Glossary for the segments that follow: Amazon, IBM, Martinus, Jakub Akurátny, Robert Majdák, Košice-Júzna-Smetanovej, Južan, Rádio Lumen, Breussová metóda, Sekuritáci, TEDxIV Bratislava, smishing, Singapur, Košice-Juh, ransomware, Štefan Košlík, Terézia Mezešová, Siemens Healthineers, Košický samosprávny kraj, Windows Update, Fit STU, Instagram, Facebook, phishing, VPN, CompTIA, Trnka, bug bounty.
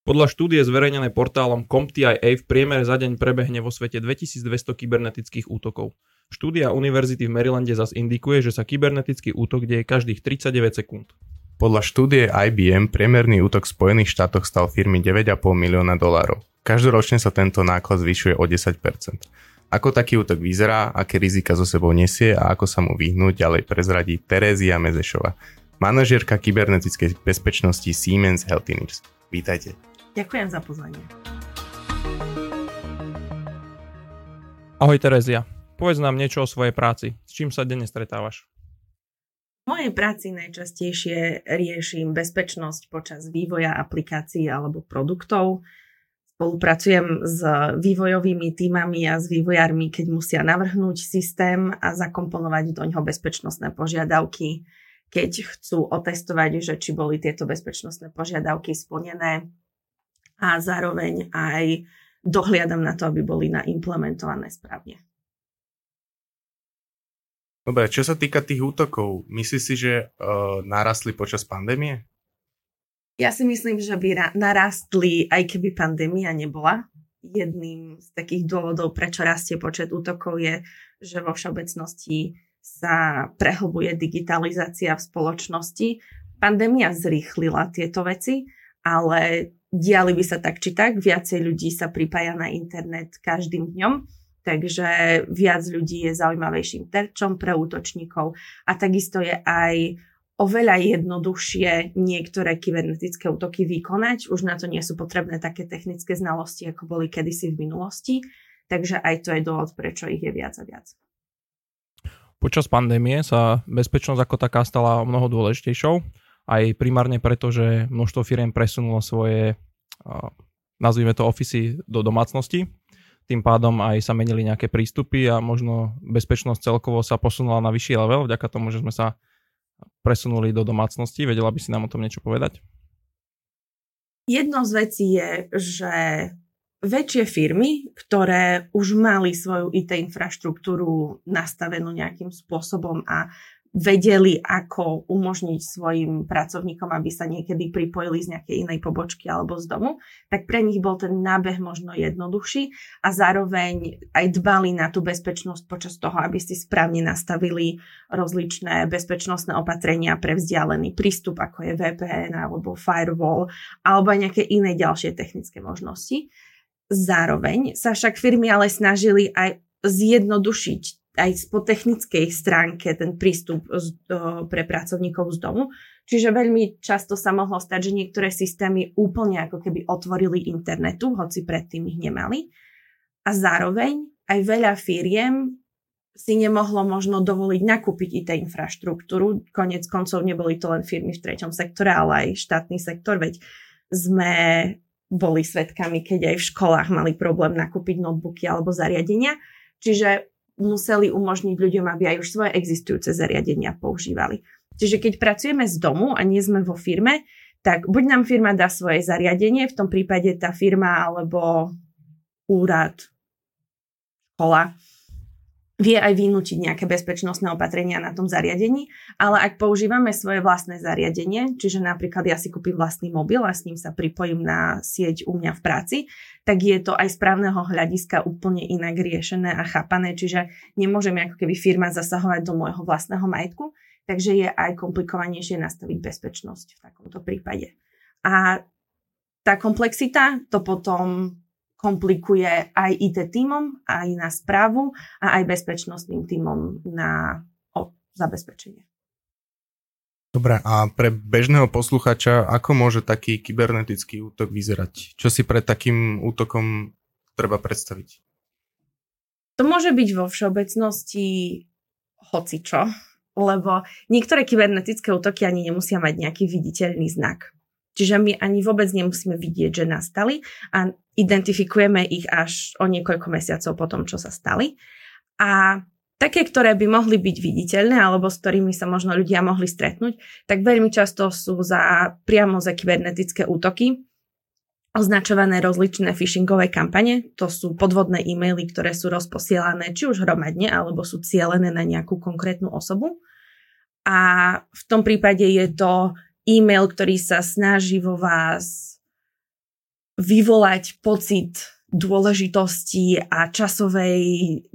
Podľa štúdie zverejnené portálom CompTIA v priemere za deň prebehne vo svete 2200 kybernetických útokov. Štúdia Univerzity v Marylande zas indikuje, že sa kybernetický útok deje každých 39 sekúnd. Podľa štúdie IBM priemerný útok v Spojených štátoch stal firmy $9,5 milióna. Každoročne sa tento náklad zvyšuje o 10%. Ako taký útok vyzerá, aké rizika so sebou nesie a ako sa mu vyhnúť, ďalej prezradí Terézia Mezešová, manažérka kybernetickej bezpečnosti Siemens Healthineers. Vítajte. Ďakujem za pozvanie. Ahoj Terézia, povedz nám niečo o svojej práci. S čím sa denne stretávaš? V mojej práci najčastejšie riešim bezpečnosť počas vývoja aplikácií alebo produktov. Spolupracujem s vývojovými tímami a s vývojármi, keď musia navrhnúť systém a zakomponovať do ňoho bezpečnostné požiadavky, keď chcú otestovať, že či boli tieto bezpečnostné požiadavky splnené, a zároveň aj dohliadam na to, aby boli naimplementované správne. Dobre, čo sa týka tých útokov, myslíš si, že narastli počas pandémie? Ja si myslím, že by narastli, aj keby pandémia nebola. Jedným z takých dôvodov, prečo rastie počet útokov, je, že vo všeobecnosti sa prehlbuje digitalizácia v spoločnosti. Pandémia zrýchlila tieto veci, ale diali by sa tak či tak. Viacej ľudí sa pripája na internet každým dňom, takže viac ľudí je zaujímavejším terčom pre útočníkov a takisto je aj oveľa jednoduchšie niektoré kybernetické útoky vykonať. Už na to nie sú potrebné také technické znalosti, ako boli kedysi v minulosti. Takže aj to je dôvod, prečo ich je viac a viac. Počas pandémie sa bezpečnosť ako taká stala mnoho dôležitejšou. Aj primárne preto, že množstvo firiem presunulo svoje, nazvime to, ofisy do domácnosti. Tým pádom aj sa menili nejaké prístupy a možno bezpečnosť celkovo sa posunula na vyšší level vďaka tomu, že sme sa presunuli do domácnosti. Vedela by si nám o tom niečo povedať? Jednou z vecí je, že väčšie firmy, ktoré už mali svoju IT infraštruktúru nastavenú nejakým spôsobom a vedeli, ako umožniť svojim pracovníkom, aby sa niekedy pripojili z nejakej inej pobočky alebo z domu, tak pre nich bol ten nábeh možno jednoduchší a zároveň aj dbali na tú bezpečnosť počas toho, aby si správne nastavili rozličné bezpečnostné opatrenia pre vzdialený prístup, ako je VPN alebo firewall alebo aj nejaké iné ďalšie technické možnosti. Zároveň sa však firmy ale snažili aj zjednodušiť aj po technickej stránke ten prístup pre pracovníkov z domu. Čiže veľmi často sa mohlo stať, že niektoré systémy úplne ako keby otvorili internetu, hoci predtým ich nemali. A zároveň aj veľa firiem si nemohlo možno dovoliť nakúpiť IT infraštruktúru. Koniec koncov neboli to len firmy v treťom sektore, ale aj štátny sektor, veď sme boli svedkami, keď aj v školách mali problém nakúpiť notebooky alebo zariadenia. Čiže museli umožniť ľuďom, aby aj už svoje existujúce zariadenia používali. Čiže keď pracujeme z domu a nie sme vo firme, tak buď nám firma dá svoje zariadenie, v tom prípade tá firma alebo úrad, škola vie aj vynútiť nejaké bezpečnostné opatrenia na tom zariadení, ale ak používame svoje vlastné zariadenie, čiže napríklad ja si kúpim vlastný mobil a s ním sa pripojím na sieť u mňa v práci, tak je to aj z právneho hľadiska úplne inak riešené a chápané, čiže nemôžeme ako keby firma zasahovať do môjho vlastného majetku, takže je aj komplikovanejšie nastaviť bezpečnosť v takomto prípade. A tá komplexita to potom komplikuje aj IT tímom, aj na správu a aj bezpečnostným tímom na zabezpečenie. Dobre, a pre bežného posluchača, ako môže taký kybernetický útok vyzerať? Čo si pred takým útokom treba predstaviť? To môže byť vo všeobecnosti hocičo, lebo niektoré kybernetické útoky ani nemusia mať nejaký viditeľný znak. Čiže my ani vôbec nemusíme vidieť, že nastali a identifikujeme ich až o niekoľko mesiacov po tom, čo sa stali. A také, ktoré by mohli byť viditeľné alebo s ktorými sa možno ľudia mohli stretnúť, tak veľmi často sú priamo za kybernetické útoky označované rozličné phishingové kampane. To sú podvodné e-maily, ktoré sú rozposielané či už hromadne alebo sú cielené na nejakú konkrétnu osobu. A v tom prípade je to e-mail, ktorý sa snaží vo vás vyvolať pocit dôležitosti a časovej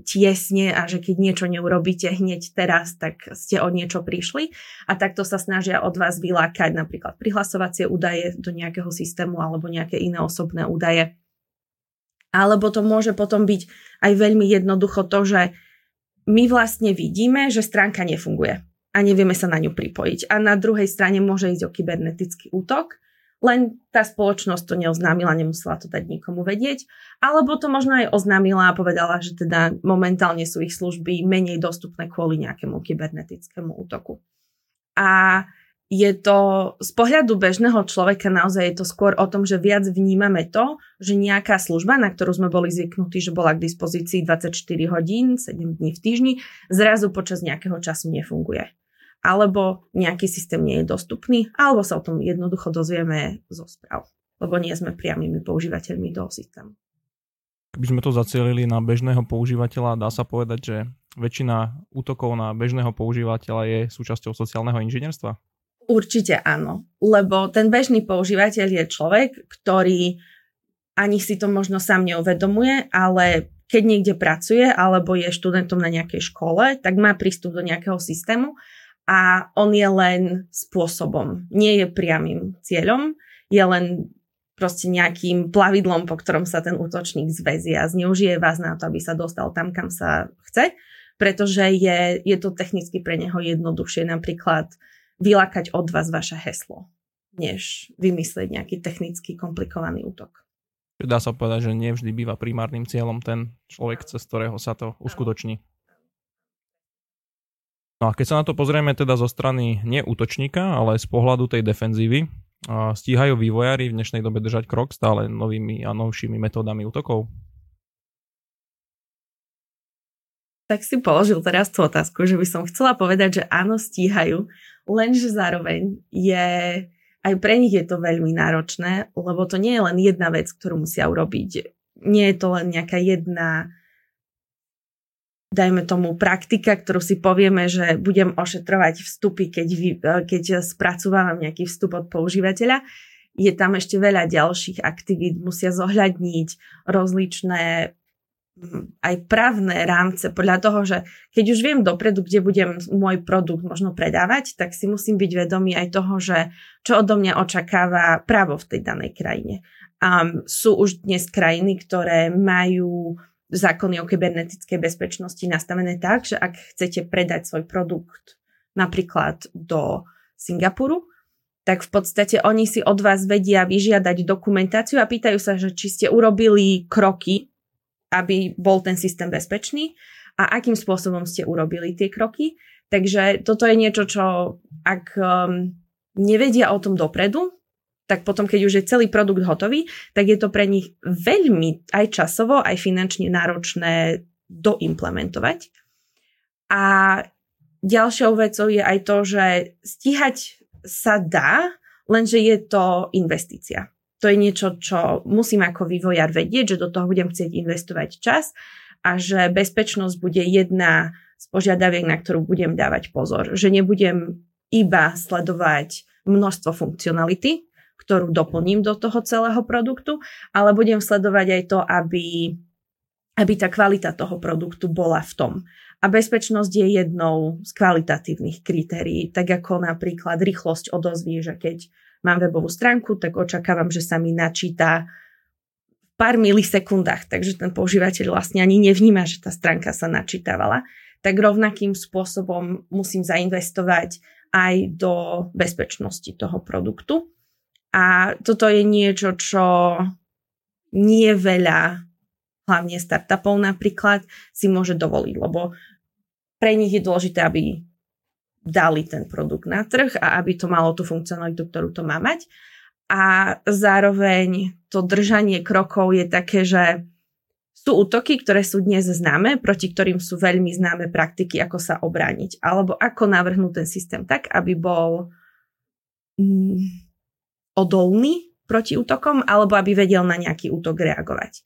tiesne a že keď niečo neurobíte hneď teraz, tak ste o niečo prišli a takto sa snažia od vás vylákať napríklad prihlasovacie údaje do nejakého systému alebo nejaké iné osobné údaje. Alebo to môže potom byť aj veľmi jednoducho to, že my vlastne vidíme, že stránka nefunguje a nevieme sa na ňu pripojiť. A na druhej strane môže ísť o kybernetický útok, len tá spoločnosť to neoznámila, nemusela to dať nikomu vedieť. Alebo to možno aj oznámila a povedala, že teda momentálne sú ich služby menej dostupné kvôli nejakému kybernetickému útoku. A je to z pohľadu bežného človeka naozaj je to skôr o tom, že viac vnímame to, že nejaká služba, na ktorú sme boli zvyknutí, že bola k dispozícii 24 hodín, 7 dní v týždni, zrazu počas nejakého času nefunguje. Alebo nejaký systém nie je dostupný, alebo sa o tom jednoducho dozvieme zo správ, lebo nie sme priamými používateľmi toho systému. Keby sme to zacielili na bežného používateľa, dá sa povedať, že väčšina útokov na bežného používateľa je súčasťou sociálneho inžinierstva? Určite áno, lebo ten bežný používateľ je človek, ktorý ani si to možno sám neuvedomuje, ale keď niekde pracuje alebo je študentom na nejakej škole, tak má prístup do nejakého systému a on je len spôsobom, nie je priamym cieľom, je len proste nejakým plavidlom, po ktorom sa ten útočník zväzie a zneužije vás na to, aby sa dostal tam, kam sa chce, pretože je to technicky pre neho jednoduchšie napríklad vylákať od vás vaše heslo, než vymyslieť nejaký technicky komplikovaný útok. Dá sa povedať, že nevždy býva primárnym cieľom ten človek, cez ktorého sa to uskutoční. No a keď sa na to pozrieme teda zo strany nie útočníka, ale z pohľadu tej defenzívy, stíhajú vývojári v dnešnej dobe držať krok stále novými a novšími metódami útokov? Tak si položil teraz tú otázku, že by som chcela povedať, že áno, stíhajú, lenže zároveň aj pre nich je to veľmi náročné, lebo to nie je len jedna vec, ktorú musia urobiť. Nie je to len nejaká jedna, dajme tomu, praktika, ktorú si povieme, že budem ošetrovať vstupy, keď spracovávam nejaký vstup od používateľa. Je tam ešte veľa ďalších aktivít, musia zohľadniť rozličné aj právne rámce podľa toho, že keď už viem dopredu, kde budem môj produkt možno predávať, tak si musím byť vedomý aj toho, že čo odo mňa očakáva právo v tej danej krajine. Sú už dnes krajiny, ktoré majú zákony o kybernetickej bezpečnosti nastavené tak, že ak chcete predať svoj produkt napríklad do Singapuru, tak v podstate oni si od vás vedia vyžiadať dokumentáciu a pýtajú sa, že či ste urobili kroky, aby bol ten systém bezpečný a akým spôsobom ste urobili tie kroky. Takže toto je niečo, čo ak nevedia o tom dopredu, tak potom, keď už je celý produkt hotový, tak je to pre nich veľmi aj časovo, aj finančne náročné doimplementovať. A ďalšou vecou je aj to, že stíhať sa dá, lenže je to investícia. To je niečo, čo musím ako vývojár vedieť, že do toho budem chcieť investovať čas a že bezpečnosť bude jedna z požiadaviek, na ktorú budem dávať pozor. Že nebudem iba sledovať množstvo funkcionality, ktorú doplním do toho celého produktu, ale budem sledovať aj to, aby tá kvalita toho produktu bola v tom. A bezpečnosť je jednou z kvalitatívnych kritérií, tak ako napríklad rýchlosť odozvy, že keď mám webovú stránku, tak očakávam, že sa mi načíta v pár milisekundách, takže ten používateľ vlastne ani nevníma, že tá stránka sa načítavala. Tak rovnakým spôsobom musím zainvestovať aj do bezpečnosti toho produktu. A toto je niečo, čo nie veľa, hlavne startupov napríklad, si môže dovoliť, lebo pre nich je dôležité, aby dali ten produkt na trh a aby to malo tú funkcionalitu, ktorú to má mať. A zároveň to držanie krokov je také, že sú útoky, ktoré sú dnes známe, proti ktorým sú veľmi známe praktiky, ako sa obrániť, alebo ako navrhnúť ten systém tak, aby bol odolný proti útokom, alebo aby vedel na nejaký útok reagovať.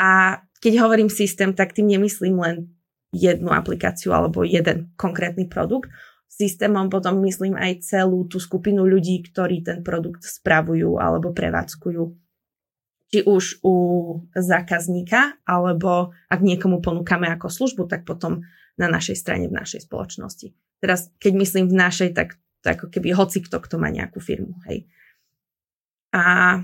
A keď hovorím systém, tak tým nemyslím len jednu aplikáciu alebo jeden konkrétny produkt, systémom potom myslím aj celú tú skupinu ľudí, ktorí ten produkt spravujú alebo prevádzkujú. či už u zákazníka, alebo ak niekomu ponúkame ako službu, tak potom na našej strane, v našej spoločnosti. Teraz, keď myslím v našej, tak ako keby hocikto, kto má nejakú firmu. Hej. A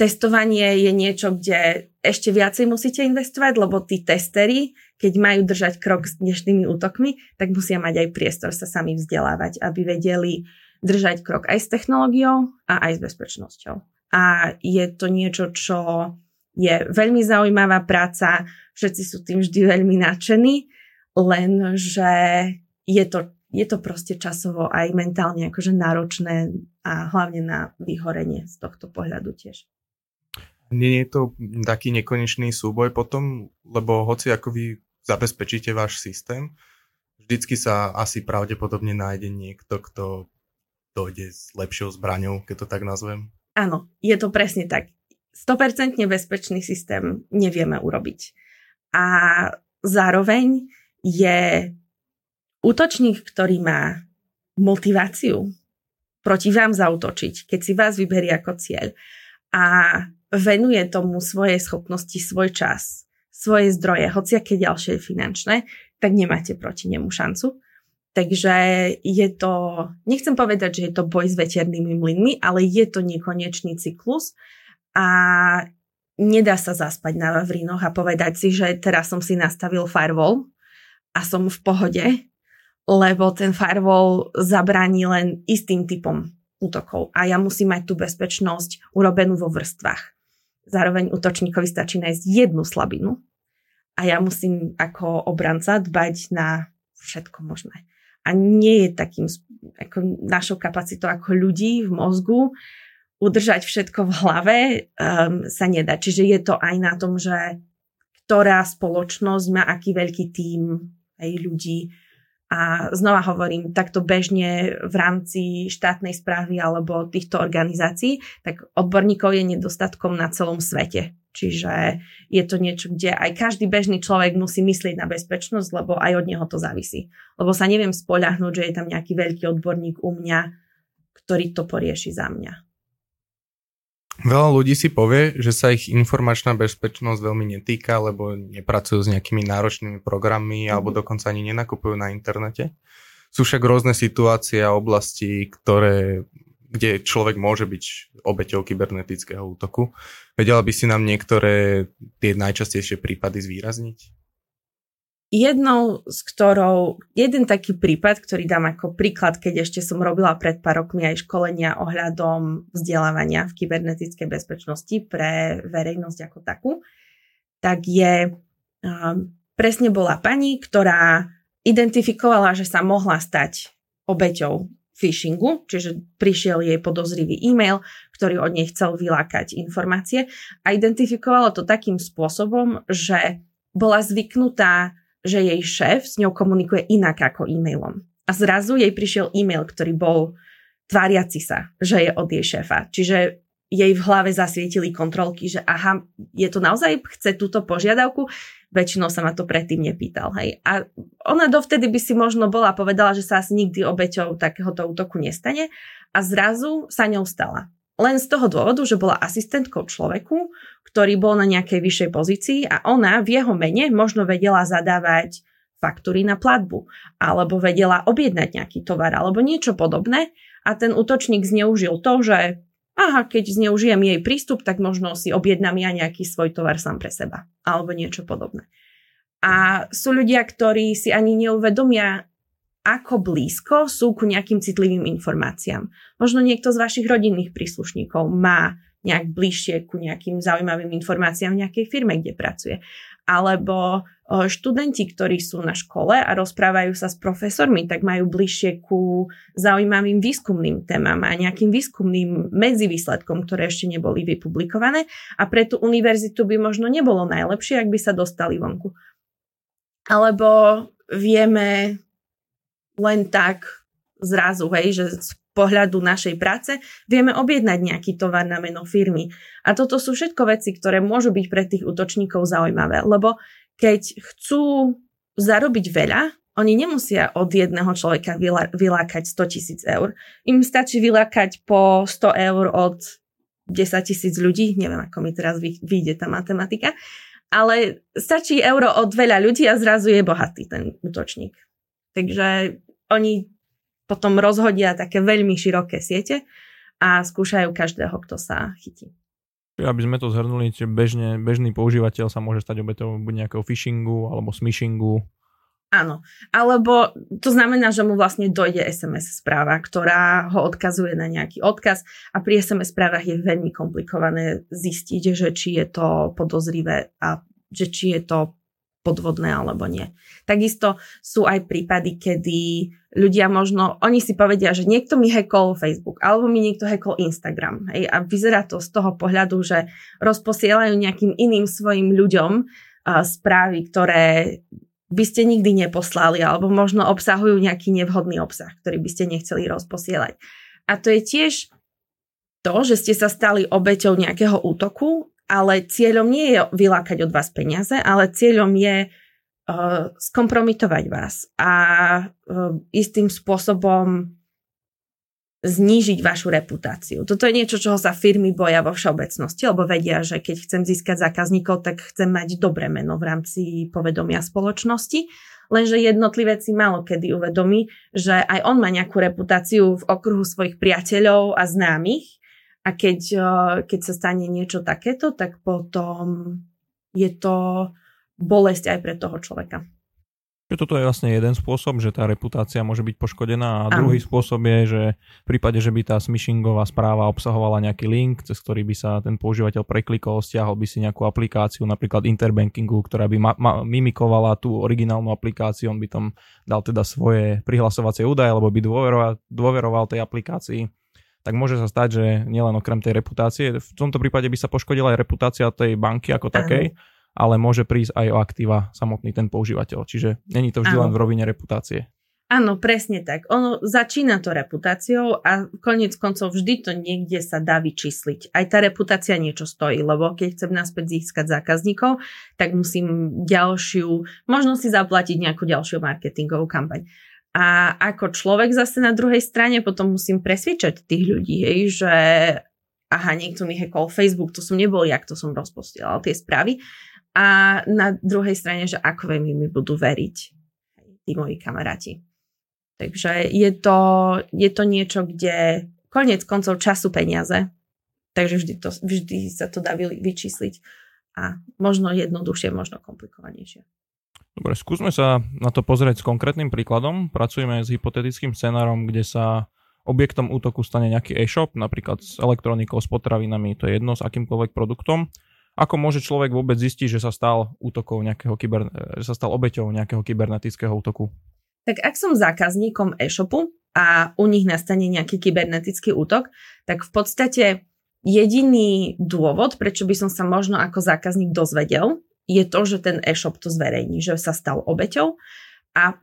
testovanie je niečo, kde ešte viacej musíte investovať, lebo tí testeri, keď majú držať krok s dnešnými útokmi, tak musia mať aj priestor sa sami vzdelávať, aby vedeli držať krok aj s technológiou a aj s bezpečnosťou. A je to niečo, čo je veľmi zaujímavá práca, všetci sú tým vždy veľmi nadšení, lenže je to proste časovo aj mentálne akože náročné a hlavne na vyhorenie z tohto pohľadu tiež. Nie je to taký nekonečný súboj potom, lebo hoci ako vy zabezpečíte váš systém, vždycky sa asi pravdepodobne nájde niekto, kto dojde s lepšou zbraňou, keď to tak nazvem. Áno, je to presne tak. 100% bezpečný systém nevieme urobiť. A zároveň je útočník, ktorý má motiváciu proti vám zaútočiť, keď si vás vyberie ako cieľ a venuje tomu svoje schopnosti, svoj čas, svoje zdroje, hociaké ďalšie finančné, tak nemáte proti nemu šancu. Takže je to, nechcem povedať, že je to boj s veternými mlynmi, ale je to nekonečný cyklus a nedá sa zaspať na vavrinoch a povedať si, že teraz som si nastavil firewall a som v pohode, lebo ten firewall zabráni len istým typom útokov a ja musím mať tú bezpečnosť urobenú vo vrstvách. Zároveň útočníkovi stačí nájsť jednu slabinu a ja musím ako obranca dbať na všetko možné. A nie je takým ako našou kapacitou ako ľudí v mozgu udržať všetko v hlave sa nedá. Čiže je to aj na tom, že ktorá spoločnosť má aký veľký tím aj ľudí. A znova hovorím, takto bežne v rámci štátnej správy alebo týchto organizácií, tak odborníkov je nedostatkom na celom svete. Čiže je to niečo, kde aj každý bežný človek musí myslieť na bezpečnosť, lebo aj od neho to závisí. Lebo sa neviem spoľahnúť, že je tam nejaký veľký odborník u mňa, ktorý to porieši za mňa. Veľa ľudí si povie, že sa ich informačná bezpečnosť veľmi netýka, lebo nepracujú s nejakými náročnými programmi alebo dokonca ani nenakupujú na internete. Sú však rôzne situácie a oblasti, kde človek môže byť obeťou kybernetického útoku. Vedela by si nám niektoré tie najčastejšie prípady zvýrazniť? Jeden taký prípad, ktorý dám ako príklad, keď ešte som robila pred pár rokmi aj školenia ohľadom vzdelávania v kybernetickej bezpečnosti pre verejnosť ako takú, tak je, presne bola pani, ktorá identifikovala, že sa mohla stať obeťou phishingu, čiže prišiel jej podozrivý e-mail, ktorý od nej chcel vylákať informácie a identifikovala to takým spôsobom, že bola zvyknutá, že jej šéf s ňou komunikuje inak ako e-mailom. A zrazu jej prišiel e-mail, ktorý bol tváriaci sa, že je od jej šéfa. Čiže jej v hlave zasvietili kontrolky, že aha, je to naozaj, chce túto požiadavku, väčšinou sa ma to predtým nepýtal. Hej. A ona dovtedy by si možno bola povedala, že sa asi nikdy obeťou takéhoto útoku nestane a zrazu sa ňou stala. Len z toho dôvodu, že bola asistentkou človeku, ktorý bol na nejakej vyššej pozícii a ona v jeho mene možno vedela zadávať faktúry na platbu, alebo vedela objednať nejaký tovar, alebo niečo podobné a ten útočník zneužil to, že keď zneužijem jej prístup, tak možno si objednám ja nejaký svoj tovar sám pre seba. Alebo niečo podobné. A sú ľudia, ktorí si ani neuvedomia, ako blízko sú ku nejakým citlivým informáciám. Možno niekto z vašich rodinných príslušníkov má nejak bližšie ku nejakým zaujímavým informáciám v nejakej firme, kde pracuje. Alebo študenti, ktorí sú na škole a rozprávajú sa s profesormi, tak majú bližšie ku zaujímavým výskumným témam a nejakým výskumným medzivýsledkom, ktoré ešte neboli vypublikované a pre tú univerzitu by možno nebolo najlepšie, ak by sa dostali vonku. Alebo vieme len tak zrazu, že z pohľadu našej práce vieme objednať nejaký tovar na meno firmy. A toto sú všetko veci, ktoré môžu byť pre tých útočníkov zaujímavé, lebo keď chcú zarobiť veľa, oni nemusia od jedného človeka vylákať 100 000 eur. Im stačí vylákať po 100 eur od 10 000 ľudí, neviem, ako mi teraz vyjde tá matematika, ale stačí euro od veľa ľudí a zrazu je bohatý ten útočník. Takže oni potom rozhodia také veľmi široké siete a skúšajú každého, kto sa chytí. Aby sme to zhrnuli, že bežný používateľ sa môže stať obeťou nejakého phishingu alebo smishingu. Áno, alebo to znamená, že mu vlastne dojde SMS správa, ktorá ho odkazuje na nejaký odkaz a pri SMS správach je veľmi komplikované zistiť, že či je to podozrivé a že či je to podvodné alebo nie. Takisto sú aj prípady, kedy ľudia možno, oni si povedia, že niekto mi hackol Facebook alebo mi niekto hackol Instagram. Hej, a vyzerá to z toho pohľadu, že rozposielajú nejakým iným svojim ľuďom správy, ktoré by ste nikdy neposlali, alebo možno obsahujú nejaký nevhodný obsah, ktorý by ste nechceli rozposielať. A to je tiež to, že ste sa stali obeťou nejakého útoku, ale cieľom nie je vylákať od vás peniaze, ale cieľom je skompromitovať vás a istým spôsobom znížiť vašu reputáciu. Toto je niečo, čoho sa firmy boja vo všeobecnosti, lebo vedia, že keď chcem získať zákazníkov, tak chcem mať dobré meno v rámci povedomia spoločnosti, lenže jednotlivec si málo kedy uvedomí, že aj on má nejakú reputáciu v okruhu svojich priateľov a známych a keď sa stane niečo takéto, tak potom je to bolesť aj pre toho človeka. Toto je vlastne jeden spôsob, že tá reputácia môže byť poškodená a druhý spôsob je, že v prípade, že by tá smishingová správa obsahovala nejaký link, cez ktorý by sa ten používateľ preklikol, stiahol by si nejakú aplikáciu, napríklad interbankingu, ktorá by mimikovala tú originálnu aplikáciu, on by tam dal teda svoje prihlasovacie údaje, alebo by dôveroval tej aplikácii, tak môže sa stať, že nielen okrem tej reputácie, v tomto prípade by sa poškodila aj reputácia tej banky ako takej, ale môže prísť aj o aktíva samotný ten používateľ. Čiže není to vždy len v rovine reputácie. Áno, presne tak. Ono začína to reputáciou a koniec koncov vždy to niekde sa dá vyčísliť. Aj tá reputácia niečo stojí, lebo keď chcem naspäť získať zákazníkov, tak musím možno si zaplatiť nejakú ďalšiu marketingovú kampaň. A ako človek zase na druhej strane potom musím presvedčať tých ľudí, že niekto mi hackol Facebook, to som nebol ja, to som rozposielal tie správy. A na druhej strane, že ako veľmi mi budú veriť tí moji kamaráti. Takže je to niečo, kde koniec koncov času peniaze. Takže vždy sa to dá vyčísliť. A možno jednoduchšie, možno komplikovanejšie. Dobre, skúsme sa na to pozrieť s konkrétnym príkladom. Pracujeme s hypotetickým scenárom, kde sa objektom útoku stane nejaký e-shop, napríklad s elektronikou, s potravinami, to je jedno, s akýmkoľvek produktom. Ako môže človek vôbec zistiť, že sa stal obeťou nejakého kybernetického útoku? Tak ak som zákazníkom e-shopu a u nich nastane nejaký kybernetický útok, tak v podstate jediný dôvod, prečo by som sa možno ako zákazník dozvedel, je to, že ten e-shop to zverejní, že sa stal obeťou a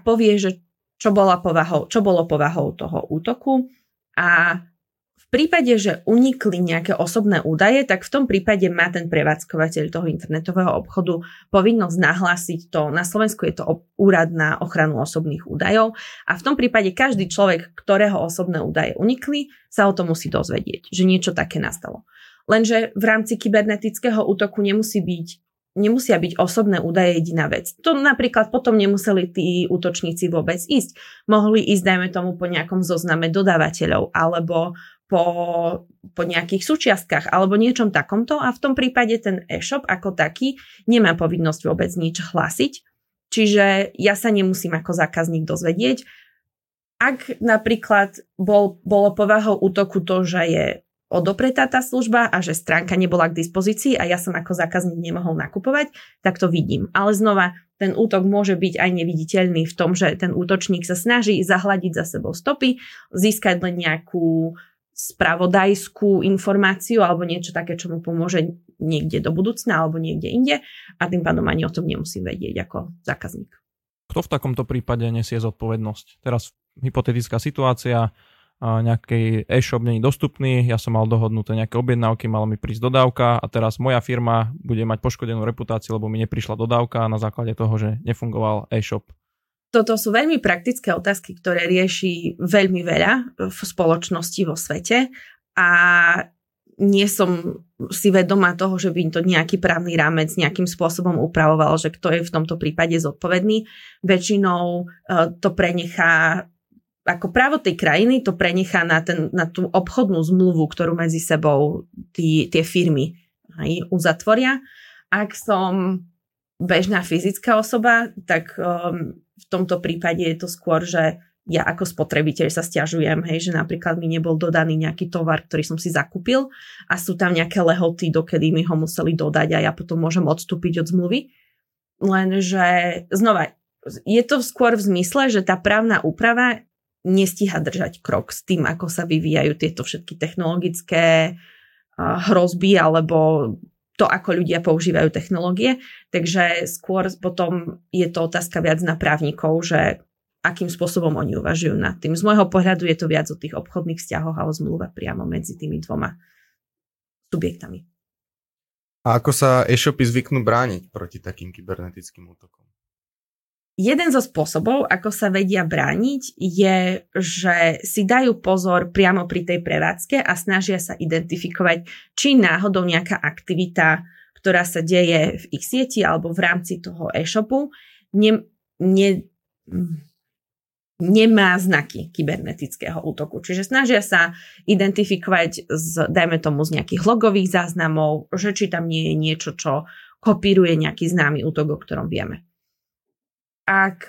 povie, že čo bolo povahou toho útoku a v prípade, že unikli nejaké osobné údaje, tak v tom prípade má ten prevádzkovateľ toho internetového obchodu povinnosť nahlásiť to. Na Slovensku je to úrad na ochranu osobných údajov a v tom prípade každý človek, ktorého osobné údaje unikli, sa o tom musí dozvedieť, že niečo také nastalo. Lenže v rámci kybernetického útoku nemusia byť osobné údaje jediná vec. To napríklad potom nemuseli tí útočníci vôbec ísť. Mohli ísť, dajme tomu, po nejakom zozname dodávateľov alebo po nejakých súčiastkach alebo niečom takomto a v tom prípade ten e-shop ako taký nemá povinnosť vôbec nič hlásiť. Čiže ja sa nemusím ako zákazník dozvedieť. Ak napríklad bolo povahou útoku to, že je odopretá tá služba a že stránka nebola k dispozícii a ja som ako zákazník nemohol nakupovať, tak to vidím. Ale znova, ten útok môže byť aj neviditeľný v tom, že ten útočník sa snaží zahladiť za sebou stopy, získať len nejakú spravodajskú informáciu alebo niečo také, čo mu pomôže niekde do budúcna alebo niekde inde a tým pádom ani o tom nemusím vedieť ako zákazník. Kto v takomto prípade nesie zodpovednosť? Teraz hypotetická situácia, nejaký e-shop není dostupný, ja som mal dohodnuté nejaké objednávky, mala mi prísť dodávka a teraz moja firma bude mať poškodenú reputáciu, lebo mi neprišla dodávka na základe toho, že nefungoval e-shop. Toto sú veľmi praktické otázky, ktoré rieši veľmi veľa v spoločnosti vo svete a nie som si vedomá toho, že by to nejaký právny rámec nejakým spôsobom upravoval, že kto je v tomto prípade zodpovedný. Väčšinou to prenechá, ako právo tej krajiny, to prenechá na tú obchodnú zmluvu, ktorú medzi sebou tie firmy aj uzatvoria. Ak som bežná fyzická osoba, tak v tomto prípade je to skôr, že ja ako spotrebiteľ sa sťažujem, hej, že napríklad mi nebol dodaný nejaký tovar, ktorý som si zakúpil a sú tam nejaké lehoty, dokedy mi ho museli dodať a ja potom môžem odstúpiť od zmluvy. Lenže znova, je to skôr v zmysle, že tá právna úprava nestíha držať krok s tým, ako sa vyvíjajú tieto všetky technologické hrozby alebo to, ako ľudia používajú technológie. Takže skôr potom je to otázka viac na právnikov, že akým spôsobom oni uvažujú nad tým. Z môjho pohľadu je to viac o tých obchodných vzťahoch a o zmluve priamo medzi tými dvoma subjektami. A ako sa e-shopy zvyknú brániť proti takým kybernetickým útokom? Jeden zo spôsobov, ako sa vedia brániť, je, že si dajú pozor priamo pri tej prevádzke a snažia sa identifikovať, či náhodou nejaká aktivita, ktorá sa deje v ich sieti alebo v rámci toho e-shopu, nemá znaky kybernetického útoku. Čiže snažia sa identifikovať, dajme tomu, z nejakých logových záznamov, že či tam nie je niečo, čo kopíruje nejaký známy útok, o ktorom vieme. Ak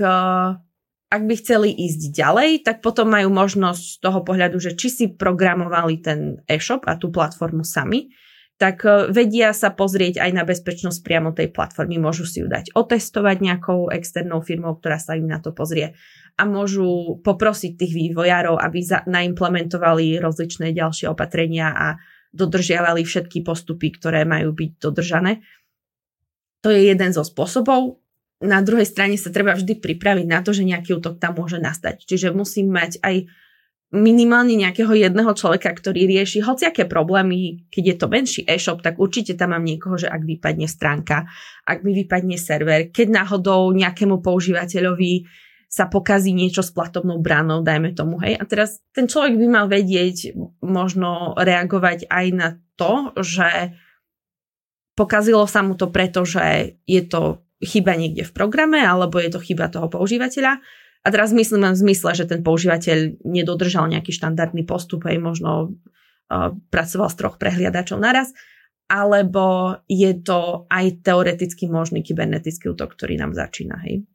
by chceli ísť ďalej, tak potom majú možnosť z toho pohľadu, že či si programovali ten e-shop a tú platformu sami, tak vedia sa pozrieť aj na bezpečnosť priamo tej platformy. Môžu si ju dať otestovať nejakou externou firmou, ktorá sa im na to pozrie. A môžu poprosiť tých vývojárov, aby naimplementovali rozličné ďalšie opatrenia a dodržiavali všetky postupy, ktoré majú byť dodržané. To je jeden zo spôsobov. Na druhej strane sa treba vždy pripraviť na to, že nejaký útok tam môže nastať. Čiže musím mať aj minimálne nejakého jedného človeka, ktorý rieši hociaké problémy. Keď je to menší e-shop, tak určite tam mám niekoho, že ak vypadne stránka, ak mi vypadne server, keď náhodou nejakému používateľovi sa pokazí niečo s platobnou bránou, dajme tomu, hej. A teraz ten človek by mal vedieť, možno reagovať aj na to, že pokazilo sa mu to preto, že je to chyba niekde v programe, alebo je to chyba toho používateľa. A teraz myslím v zmysle, že ten používateľ nedodržal nejaký štandardný postup, aj možno pracoval s 3 prehliadačov naraz, alebo je to aj teoreticky možný kybernetický útok, ktorý nám začína. Hej.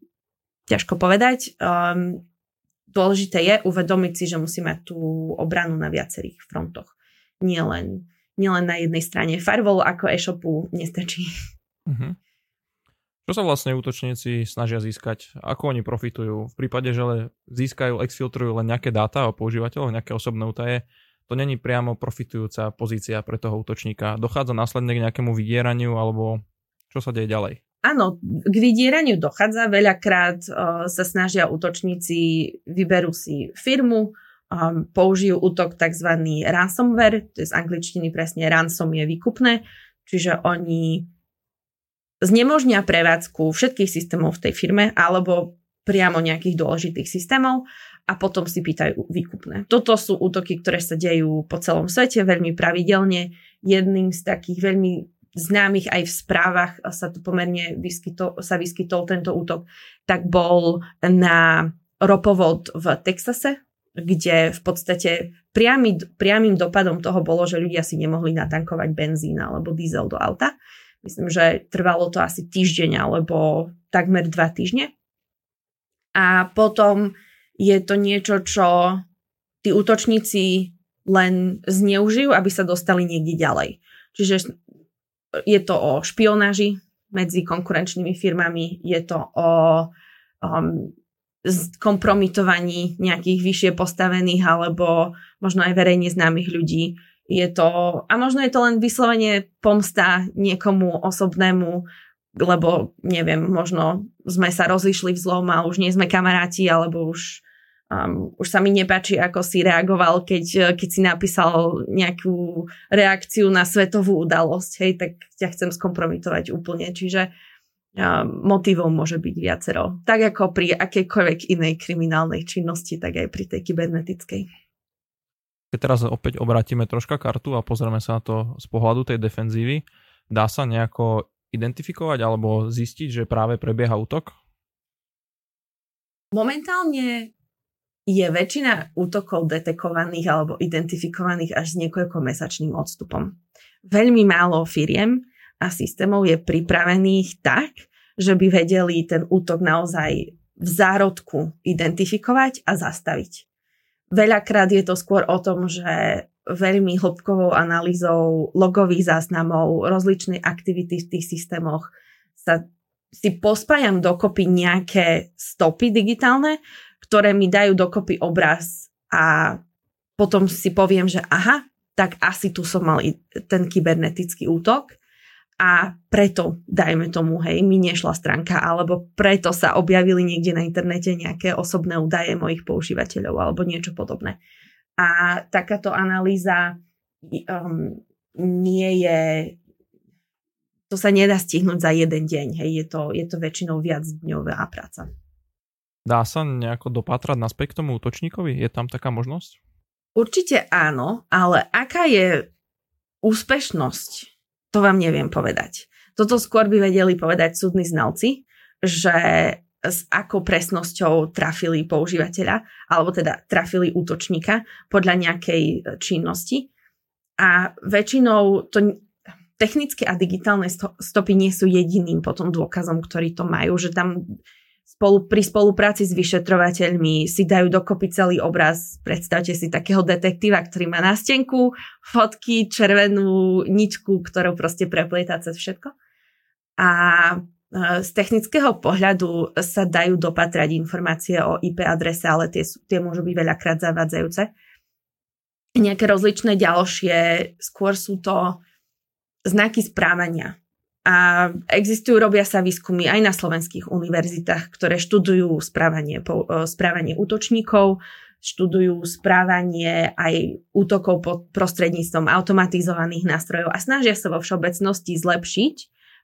Ťažko povedať. Dôležité je uvedomiť si, že musíme tú obranu na viacerých frontoch. Nielen na jednej strane. Firewall ako e-shopu nestačí. Mhm. Čo sa vlastne útočníci snažia získať? Ako oni profitujú? V prípade, že získajú, exfiltrujú len nejaké dáta o používateľoch, nejaké osobné útaje, to není priamo profitujúca pozícia pre toho útočníka. Dochádza následne k nejakému vydieraniu, alebo čo sa deje ďalej? Áno, k vydieraniu dochádza. Veľakrát sa snažia útočníci, vyberú si firmu, použijú útok tzv. Ransomware, to je z angličtiny presne ransom je výkupné, čiže oni znemožnia prevádzku všetkých systémov v tej firme alebo priamo nejakých dôležitých systémov a potom si pýtajú výkupné. Toto sú útoky, ktoré sa dejú po celom svete veľmi pravidelne. Jedným z takých veľmi známych aj v správach sa to pomerne vyskytol tento útok, tak bol na ropovod v Texase, kde v podstate priamým dopadom toho bolo, že ľudia si nemohli natankovať benzín alebo diesel do auta. Myslím, že trvalo to asi týždeň alebo takmer 2 týždne. A potom je to niečo, čo tí útočníci len zneužijú, aby sa dostali niekde ďalej. Čiže je to o špionáži medzi konkurenčnými firmami, je to o kompromitovaní nejakých vyššie postavených alebo možno aj verejne známych ľudí. A možno je to len vyslovene pomsta niekomu osobnému, lebo neviem, možno sme sa rozišli v zlom a už nie sme kamaráti, alebo už sa mi nepáči, ako si reagoval, keď si napísal nejakú reakciu na svetovú udalosť, hej, tak ťa chcem skompromitovať úplne. Čiže motivom môže byť viacero. Tak ako pri akejkoľvek inej kriminálnej činnosti, tak aj pri tej kybernetickej. Keď teraz opäť obrátime troška kartu a pozrieme sa na to z pohľadu tej defenzívy, dá sa nejako identifikovať alebo zistiť, že práve prebieha útok? Momentálne je väčšina útokov detekovaných alebo identifikovaných až s niekoľkomesačným odstupom. Veľmi málo firiem a systémov je pripravených tak, že by vedeli ten útok naozaj v zárodku identifikovať a zastaviť. Veľakrát je to skôr o tom, že veľmi hĺbkovou analýzou logových záznamov, rozličnej aktivity v tých systémoch sa si pospájam dokopy nejaké stopy digitálne, ktoré mi dajú dokopy obraz a potom si poviem, že aha, tak asi tu som mal ten kybernetický útok a preto, dajme tomu, hej, mi nešla stránka, alebo preto sa objavili niekde na internete nejaké osobné údaje mojich používateľov alebo niečo podobné. A takáto analýza nie je... To sa nedá stihnúť za jeden deň. Hej. Je to väčšinou viacdňová práca. Dá sa nejako dopatrať naspäť k tomu útočníkovi? Je tam taká možnosť? Určite áno, ale aká je úspešnosť, to vám neviem povedať. Toto skôr by vedeli povedať súdni znalci, že s akou presnosťou trafili používateľa, alebo teda trafili útočníka podľa nejakej činnosti. A väčšinou to... Technické a digitálne stopy nie sú jediným potom dôkazom, ktorý to majú, že tam pri spolupráci s vyšetrovateľmi si dajú dokopy celý obraz. Predstavte si takého detektíva, ktorý má na stenku fotky, červenú ničku, ktorou proste preplieta cez všetko. A z technického pohľadu sa dajú dopatrať informácie o IP adrese, ale tie môžu byť veľakrát zavádzajúce. Nejaké rozličné ďalšie, skôr sú to znaky správania. A existujú, robia sa výskumy aj na slovenských univerzitách, ktoré študujú správanie útočníkov, študujú správanie aj útokov pod prostredníctvom automatizovaných nástrojov a snažia sa vo všeobecnosti zlepšiť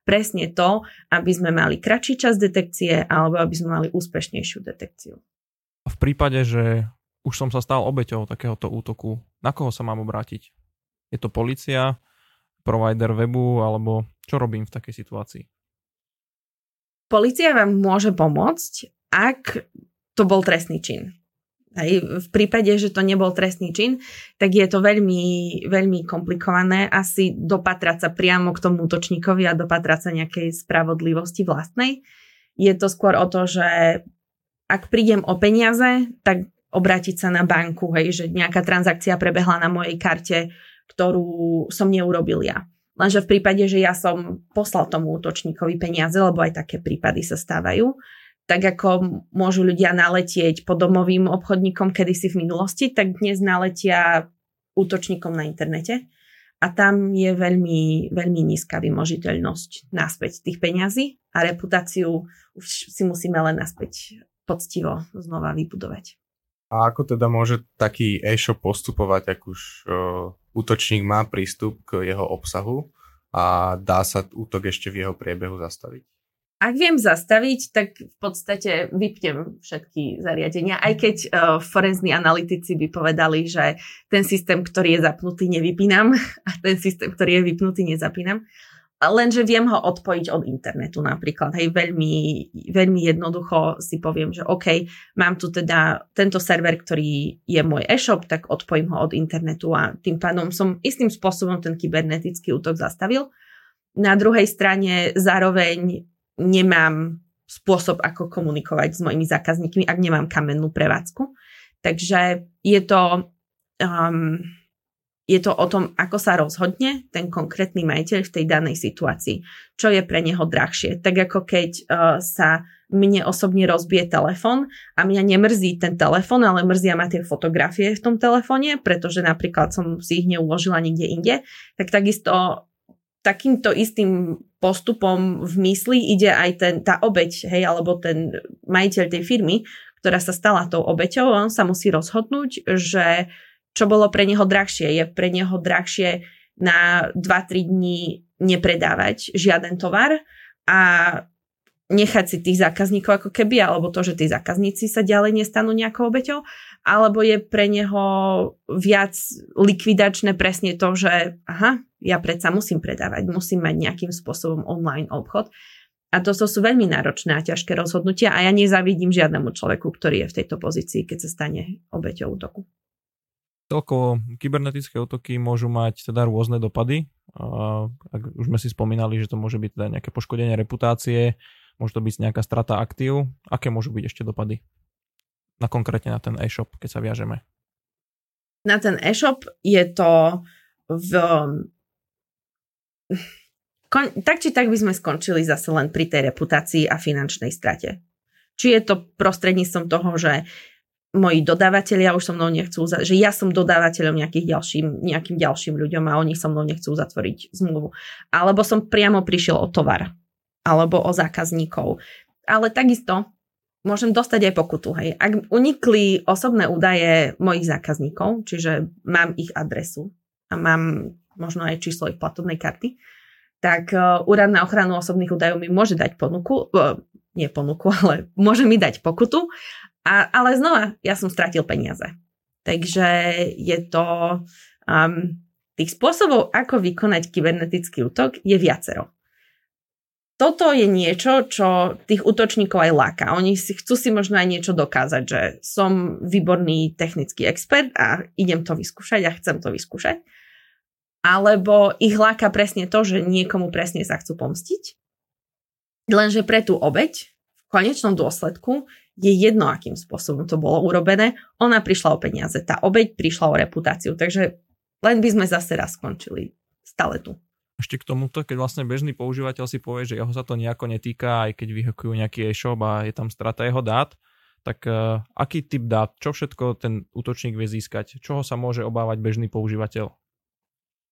presne to, aby sme mali kratší čas detekcie alebo aby sme mali úspešnejšiu detekciu. V prípade, že už som sa stal obeťou takéhoto útoku, na koho sa mám obrátiť? Je to polícia, provider webu, alebo čo robím v takej situácii? Polícia vám môže pomôcť, ak to bol trestný čin. Aj v prípade, že to nebol trestný čin, tak je to veľmi, veľmi komplikované asi dopatrať sa priamo k tomu útočníkovi a dopatrať sa nejakej spravodlivosti vlastnej. Je to skôr o to, že ak prídem o peniaze, tak obrátiť sa na banku, hej, že nejaká transakcia prebehla na mojej karte, ktorú som neurobil ja. Lenže v prípade, že ja som poslal tomu útočníkovi peniaze, lebo aj také prípady sa stávajú, tak ako môžu ľudia naletieť po domovým obchodníkom kedysi v minulosti, tak dnes naletia útočníkom na internete. A tam je veľmi, veľmi nízka vymožiteľnosť naspäť tých peňazí a reputáciu už si musíme len naspäť poctivo znova vybudovať. A ako teda môže taký e-shop postupovať, ak už útočník má prístup k jeho obsahu a dá sa útok ešte v jeho priebehu zastaviť? Ak viem zastaviť, tak v podstate vypnem všetky zariadenia, aj keď forenzní analytici by povedali, že ten systém, ktorý je zapnutý, nevypínam a ten systém, ktorý je vypnutý, nezapínam. Lenže viem ho odpojiť od internetu napríklad. Hej, veľmi, veľmi jednoducho si poviem, že OK, mám tu teda tento server, ktorý je môj e-shop, tak odpojím ho od internetu a tým pádom som istým spôsobom ten kybernetický útok zastavil. Na druhej strane zároveň nemám spôsob, ako komunikovať s mojimi zákazníkmi, ak nemám kamennú prevádzku. Takže je to o tom, ako sa rozhodne ten konkrétny majiteľ v tej danej situácii. Čo je pre neho drahšie. Tak ako keď sa mne osobne rozbije telefon a mňa nemrzí ten telefon, ale mrzia ma tie fotografie v tom telefóne, pretože napríklad som si ich neuložila niekde inde, tak takisto takýmto istým postupom v mysli ide aj tá obeť, hej, alebo ten majiteľ tej firmy, ktorá sa stala tou obeťou, on sa musí rozhodnúť, že čo bolo pre neho drahšie. Je pre neho drahšie na 2-3 dní nepredávať žiaden tovar a nechať si tých zákazníkov ako keby, alebo to, že tí zákazníci sa ďalej nestanú nejakou obeťou, alebo je pre neho viac likvidačné presne to, že aha, ja predsa musím predávať, musím mať nejakým spôsobom online obchod. A to sú veľmi náročné a ťažké rozhodnutia a ja nezavidím žiadnemu človeku, ktorý je v tejto pozícii, keď sa stane obeťou útoku. Celkovo kybernetické útoky môžu mať teda rôzne dopady. Už sme si spomínali, že to môže byť teda nejaké poškodenie reputácie, môže to byť nejaká strata aktív. Aké môžu byť ešte dopady? Na konkrétne na ten e-shop, keď sa viažeme. Na ten e-shop je to tak či tak by sme skončili zase len pri tej reputácii a finančnej strate. Či je to prostredníctvom toho, že moji dodávateľia už so mnou nechcú, že ja som dodávateľom nejakým ďalším ľuďom a oni so mnou nechcú zatvoriť zmluvu. Alebo som priamo prišiel o tovar. Alebo o zákazníkov. Ale takisto môžem dostať aj pokutu. Hej. Ak unikli osobné údaje mojich zákazníkov, čiže mám ich adresu a mám možno aj číslo ich platobnej karty, tak Úrad na ochranu osobných údajov mi môže dať môže mi dať pokutu, ale znova, ja som stratil peniaze. Takže je to, tých spôsobov, ako vykonať kybernetický útok, je viacero. Toto je niečo, čo tých útočníkov aj láka. Oni chcú si možno aj niečo dokázať, že som výborný technický expert a idem to vyskúšať a chcem to vyskúšať. Alebo ich láka presne to, že niekomu presne sa chcú pomstiť. Lenže pre tú obeť v konečnom dôsledku je jedno, akým spôsobom to bolo urobené. Ona prišla o peniaze, tá obeť prišla o reputáciu. Takže len by sme zase raz skončili stále tu. Ešte k tomuto, keď vlastne bežný používateľ si povie, že jeho sa to nejako netýka, aj keď vyhakujú nejaký e-shop a je tam strata jeho dát, tak aký typ dát, čo všetko ten útočník vie získať? Čoho sa môže obávať bežný používateľ?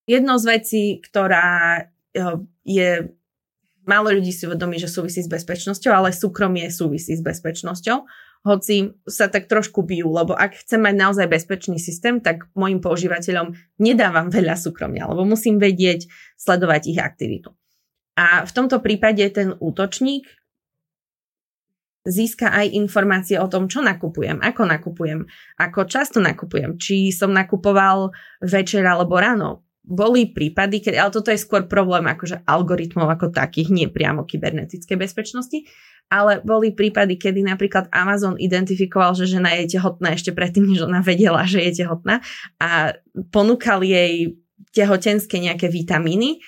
Jednou z vecí, ktorá je, málo ľudí si uvedomí, že súvisí s bezpečnosťou, ale súkromie súvisí s bezpečnosťou, hoci sa tak trošku bijú, lebo ak chcem mať naozaj bezpečný systém, tak mojim používateľom nedávam veľa súkromia, lebo musím vedieť sledovať ich aktivitu. A v tomto prípade ten útočník získa aj informácie o tom, čo nakupujem, ako často nakupujem, či som nakupoval večer alebo ráno. Boli prípady, ale toto je skôr problém akože algoritmov ako takých, nie priamo kybernetickej bezpečnosti, ale boli prípady, kedy napríklad Amazon identifikoval, že žena je tehotná ešte predtým, než ona vedela, že je tehotná a ponúkal jej tehotenské nejaké vitamíny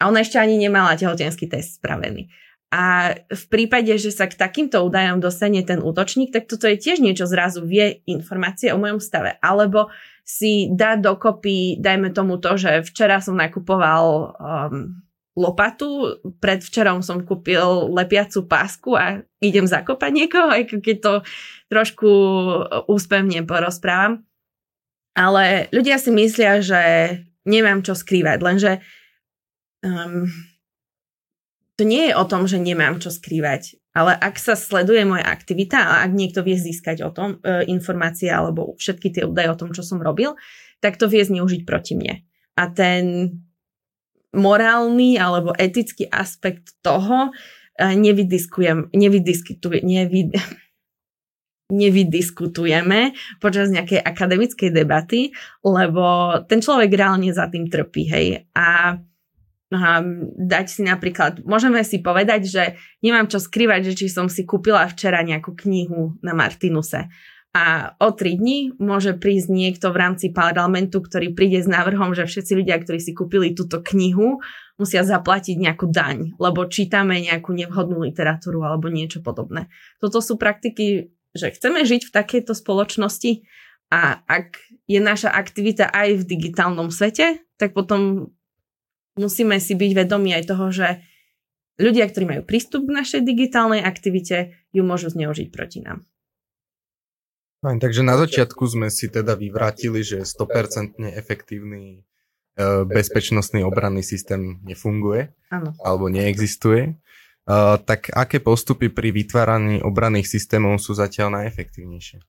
a ona ešte ani nemala tehotenský test spravený. A v prípade, že sa k takýmto údajom dostane ten útočník, tak toto je tiež niečo, zrazu vie informácie o mojom stave. Alebo si dá dokopy, dajme tomu to, že včera som nakupoval lopatu, predvčerom som kúpil lepiacu pásku a idem zakopať niekoho, aj keď to trošku úspevne porozprávam. Ale ľudia si myslia, že nemám čo skrývať, lenže... To nie je o tom, že nemám čo skrývať, ale ak sa sleduje moja aktivita a ak niekto vie získať o tom informácie alebo všetky tie údaje o tom, čo som robil, tak to vie zneužiť proti mne. A ten morálny alebo etický aspekt toho nevydiskutujeme počas nejakej akademickej debaty, lebo ten človek reálne za tým trpí, hej. A dať si napríklad, môžeme si povedať, že nemám čo skrývať, že či som si kúpila včera nejakú knihu na Martinuse. A o 3 dní môže prísť niekto v rámci parlamentu, ktorý príde s návrhom, že všetci ľudia, ktorí si kúpili túto knihu, musia zaplatiť nejakú daň, lebo čítame nejakú nevhodnú literatúru alebo niečo podobné. Toto sú praktiky, že chceme žiť v takejto spoločnosti a ak je naša aktivita aj v digitálnom svete, tak potom musíme si byť vedomí aj toho, že ľudia, ktorí majú prístup k našej digitálnej aktivite, ju môžu zneužiť proti nám. Fajn, takže na začiatku sme si teda vyvrátili, že 100% efektívny bezpečnostný obranný systém nefunguje, áno, alebo neexistuje. Tak aké postupy pri vytváraní obranných systémov sú zatiaľ najefektívnejšie?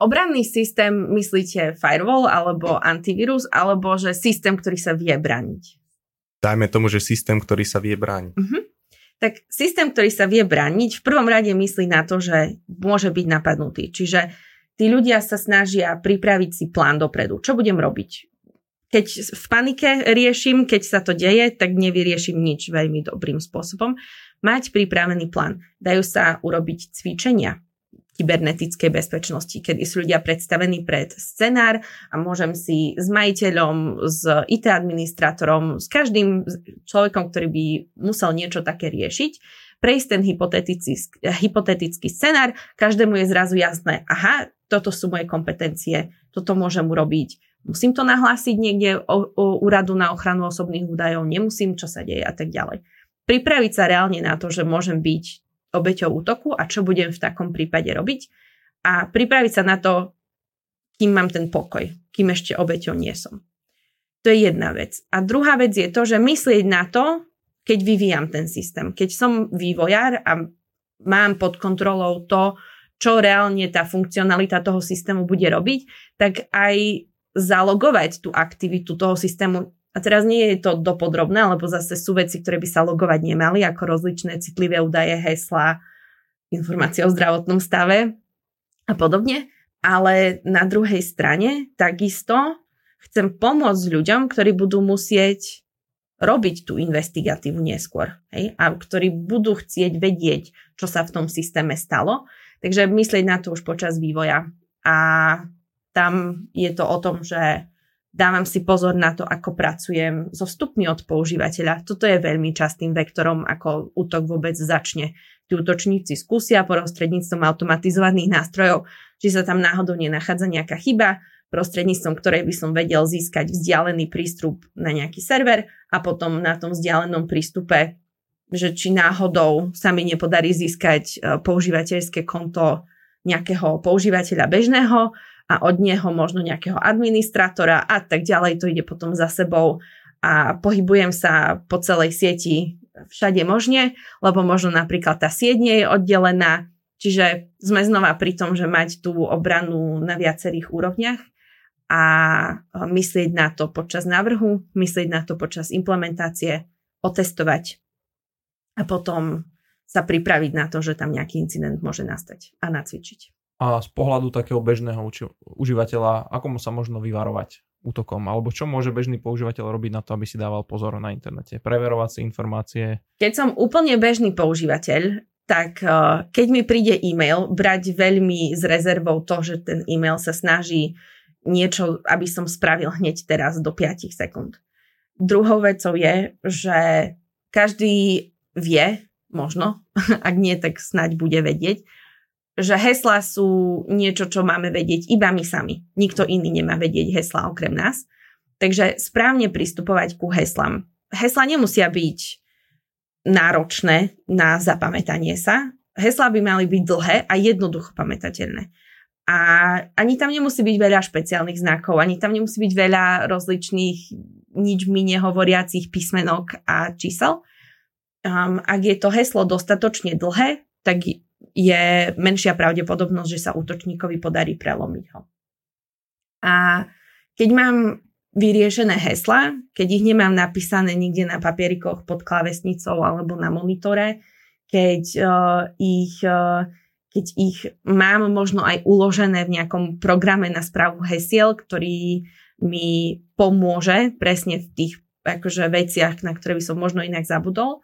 Obranný systém, myslíte firewall alebo antivírus, alebo že systém, ktorý sa vie brániť? Dajme tomu, že systém, ktorý sa vie brániť. Uh-huh. tak systém, ktorý sa vie brániť, v prvom rade myslí na to, že môže byť napadnutý. Čiže tí ľudia sa snažia pripraviť si plán dopredu. Čo budem robiť? Keď v panike riešim, keď sa to deje, tak nevyriešim nič veľmi dobrým spôsobom. Mať pripravený plán. Dajú sa urobiť cvičenia kybernetickej bezpečnosti, kedy sú ľudia predstavení pred scenár a môžem si s majiteľom, s IT administrátorom, s každým človekom, ktorý by musel niečo také riešiť, prejsť ten hypotetický scenár, každému je zrazu jasné, aha, toto sú moje kompetencie, toto môžem urobiť. Musím to nahlásiť niekde o úradu na ochranu osobných údajov, nemusím, čo sa deje a tak ďalej. Pripraviť sa reálne na to, že môžem byť obeťou útoku a čo budem v takom prípade robiť a pripraviť sa na to, kým mám ten pokoj, kým ešte obeťou nie som. To je jedna vec. A druhá vec je to, že myslieť na to, keď vyvíjam ten systém. Keď som vývojár a mám pod kontrolou to, čo reálne tá funkcionalita toho systému bude robiť, tak aj zalogovať tú aktivitu toho systému. A teraz nie je to dopodrobné, lebo zase sú veci, ktoré by sa logovať nemali, ako rozličné citlivé údaje, heslá, informácie o zdravotnom stave a podobne. Ale na druhej strane takisto chcem pomôcť ľuďom, ktorí budú musieť robiť tú investigatívu neskôr, hej? A ktorí budú chcieť vedieť, čo sa v tom systéme stalo. Takže myslieť na to už počas vývoja. A tam je to o tom, že dávam si pozor na to, ako pracujem so vstupmi od používateľa. Toto je veľmi častým vektorom, ako útok vôbec začne. Tí útočníci skúsia prostredníctvom automatizovaných nástrojov, či sa tam náhodou nenachádza nejaká chyba, prostredníctvom ktorej by som vedel získať vzdialený prístup na nejaký server a potom na tom vzdialenom prístupe, že či náhodou sa mi nepodarí získať používateľské konto nejakého používateľa bežného, a od neho možno nejakého administrátora a tak ďalej, to ide potom za sebou a pohybujem sa po celej sieti všade možne, lebo možno napríklad tá sieť nie je oddelená, čiže sme znova pri tom, že mať tú obranu na viacerých úrovniach a myslieť na to počas návrhu, myslieť na to počas implementácie, otestovať a potom sa pripraviť na to, že tam nejaký incident môže nastať a nacvičiť. A z pohľadu takého bežného užívateľa, ako mu sa možno vyvarovať útokom? Alebo čo môže bežný používateľ robiť na to, aby si dával pozor na internete? Preverovať si informácie? Keď som úplne bežný používateľ, tak keď mi príde e-mail, brať veľmi s rezervou to, že ten e-mail sa snaží niečo, aby som spravil hneď teraz do 5 sekúnd. Druhou vecou je, že každý vie, možno, ak nie, tak snáď bude vedieť, že heslá sú niečo, čo máme vedieť iba my sami. Nikto iný nemá vedieť heslá okrem nás. Takže správne pristupovať ku heslám. Heslá nemusia byť náročné na zapamätanie sa. Heslá by mali byť dlhé a jednoducho pamätateľné. A ani tam nemusí byť veľa špeciálnych znakov, ani tam nemusí byť veľa rozličných nič mi nehovoriacich písmenok a čísel. Ak je to heslo dostatočne dlhé, tak je menšia pravdepodobnosť, že sa útočníkovi podarí prelomiť ho. A keď mám vyriešené heslá, keď ich nemám napísané niekde na papierikoch pod klávesnicou alebo na monitore, keď ich mám možno aj uložené v nejakom programe na správu hesiel, ktorý mi pomôže presne v tých akože veciach, na ktoré by som možno inak zabudol,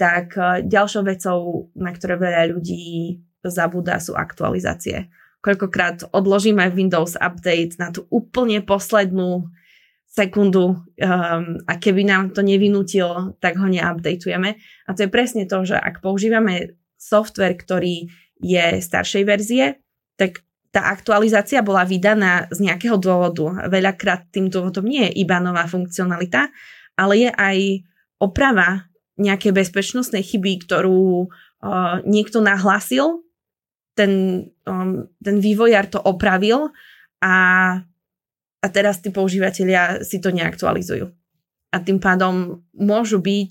tak ďalšou vecou, na ktoré veľa ľudí zabúda, sú aktualizácie. Koľkokrát odložíme Windows Update na tú úplne poslednú sekundu a keby nám to nevynutil, tak ho neupdateujeme. A to je presne to, že ak používame software, ktorý je staršej verzie, tak tá aktualizácia bola vydaná z nejakého dôvodu. Veľakrát tým dôvodom nie je iba nová funkcionalita, ale je aj oprava nejaké bezpečnostné chyby, ktorú niekto nahlásil, ten vývojár to opravil a teraz tí používatelia si to neaktualizujú. A tým pádom môžu byť,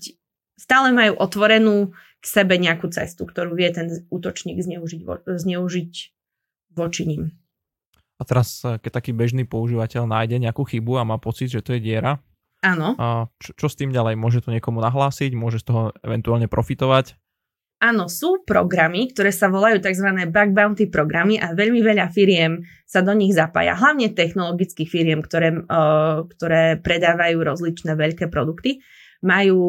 stále majú otvorenú k sebe nejakú cestu, ktorú vie ten útočník zneužiť voči ním. A teraz, keď taký bežný používateľ nájde nejakú chybu a má pocit, že to je diera, Áno. Čo s tým ďalej? Môže to niekomu nahlásiť? Môže z toho eventuálne profitovať? Áno, sú programy, ktoré sa volajú tzv. Bug bounty programy a veľmi veľa firiem sa do nich zapája. Hlavne technologických firiem, ktoré predávajú rozličné veľké produkty, majú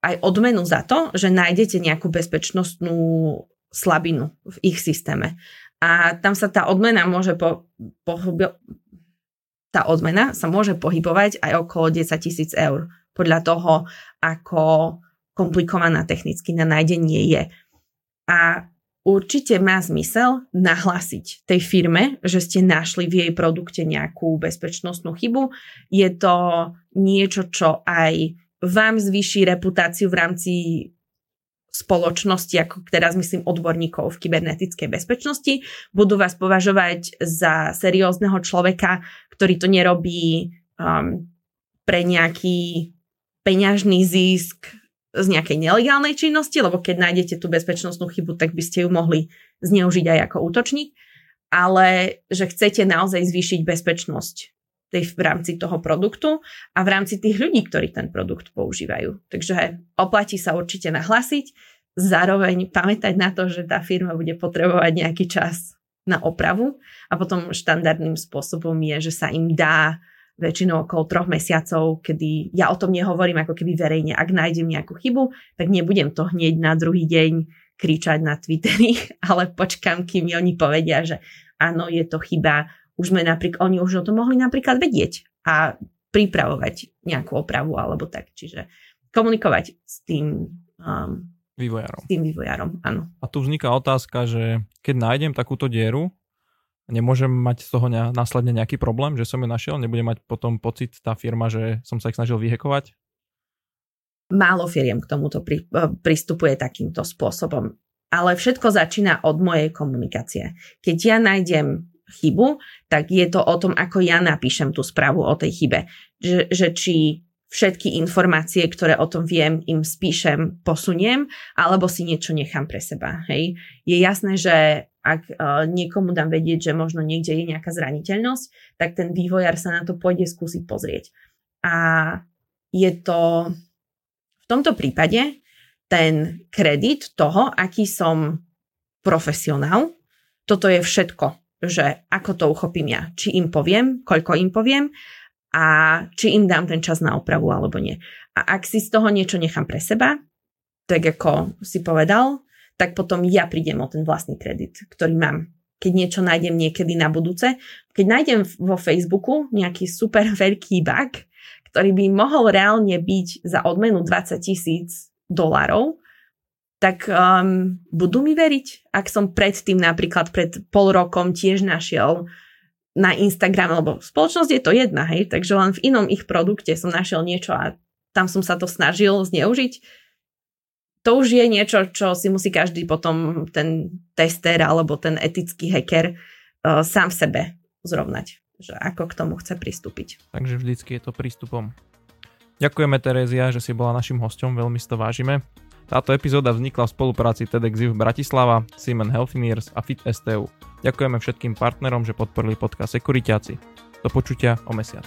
aj odmenu za to, že nájdete nejakú bezpečnostnú slabinu v ich systéme. A tam sa tá odmena môže tá odmena sa môže pohybovať aj okolo 10 000 eur. Podľa toho, ako komplikovaná technicky na nájdenie je. A určite má zmysel nahlásiť tej firme, že ste našli v jej produkte nejakú bezpečnostnú chybu. Je to niečo, čo aj vám zvýši reputáciu v rámci spoločnosti, ako teraz myslím odborníkov v kybernetickej bezpečnosti. Budú vás považovať za seriózneho človeka, ktorý to nerobí pre nejaký peňažný zisk z nejakej nelegálnej činnosti, lebo keď nájdete tú bezpečnostnú chybu, tak by ste ju mohli zneužiť aj ako útočník, ale že chcete naozaj zvýšiť bezpečnosť v rámci toho produktu a v rámci tých ľudí, ktorí ten produkt používajú. Takže oplatí sa určite nahlásiť, zároveň pamätať na to, že tá firma bude potrebovať nejaký čas na opravu a potom štandardným spôsobom je, že sa im dá väčšinou okolo 3 mesiacov, kedy ja o tom nehovorím ako keby verejne. Ak nájdem nejakú chybu, tak nebudem to hneď na druhý deň kričať na Twitteri, ale počkám, kým oni povedia, že áno, je to chyba. Oni už o tom mohli napríklad vedieť a pripravovať nejakú opravu alebo tak. Čiže komunikovať s tým vývojárom. S tým vývojárom, áno. A tu vzniká otázka, že keď nájdem takúto dieru, nemôžem mať z toho následne nejaký problém, že som ju našiel? Nebude mať potom pocit tá firma, že som sa ich snažil vyhekovať? Málo firiem k tomuto pristupuje takýmto spôsobom. Ale všetko začína od mojej komunikácie. Keď ja nájdem chybu, tak je to o tom, ako ja napíšem tú správu o tej chybe. Že či všetky informácie, ktoré o tom viem, im spíšem, posuniem, alebo si niečo nechám pre seba. Hej? Je jasné, že ak niekomu dám vedieť, že možno niekde je nejaká zraniteľnosť, tak ten vývojár sa na to pôjde skúsiť pozrieť. A je to v tomto prípade ten kredit toho, aký som profesionál, toto je všetko, že ako to uchopím ja, či im poviem, koľko im poviem a či im dám ten čas na opravu alebo nie. A ak si z toho niečo nechám pre seba, tak ako si povedal, tak potom ja prídem o ten vlastný kredit, ktorý mám. Keď niečo nájdem niekedy na budúce, keď nájdem vo Facebooku nejaký super veľký bug, ktorý by mohol reálne byť za odmenu $20,000, tak budú mi veriť. Ak som predtým napríklad pred 0,5 rokom tiež našiel na Instagram, lebo spoločnosť je to jedna, hej, takže len v inom ich produkte som našiel niečo a tam som sa to snažil zneužiť, to už je niečo, čo si musí každý potom ten tester alebo ten etický hacker sám v sebe zrovnať, že ako k tomu chce pristúpiť. Takže vždycky je to prístupom. Ďakujeme, Terézia, že si bola našim hosťom, veľmi si to vážime. Táto epizóda vznikla v spolupráci TEDxIV Bratislava, Siemens Healthineers a Fit STU. Ďakujeme všetkým partnerom, že podporili podcast Sekuritáci. Do počutia o mesiac.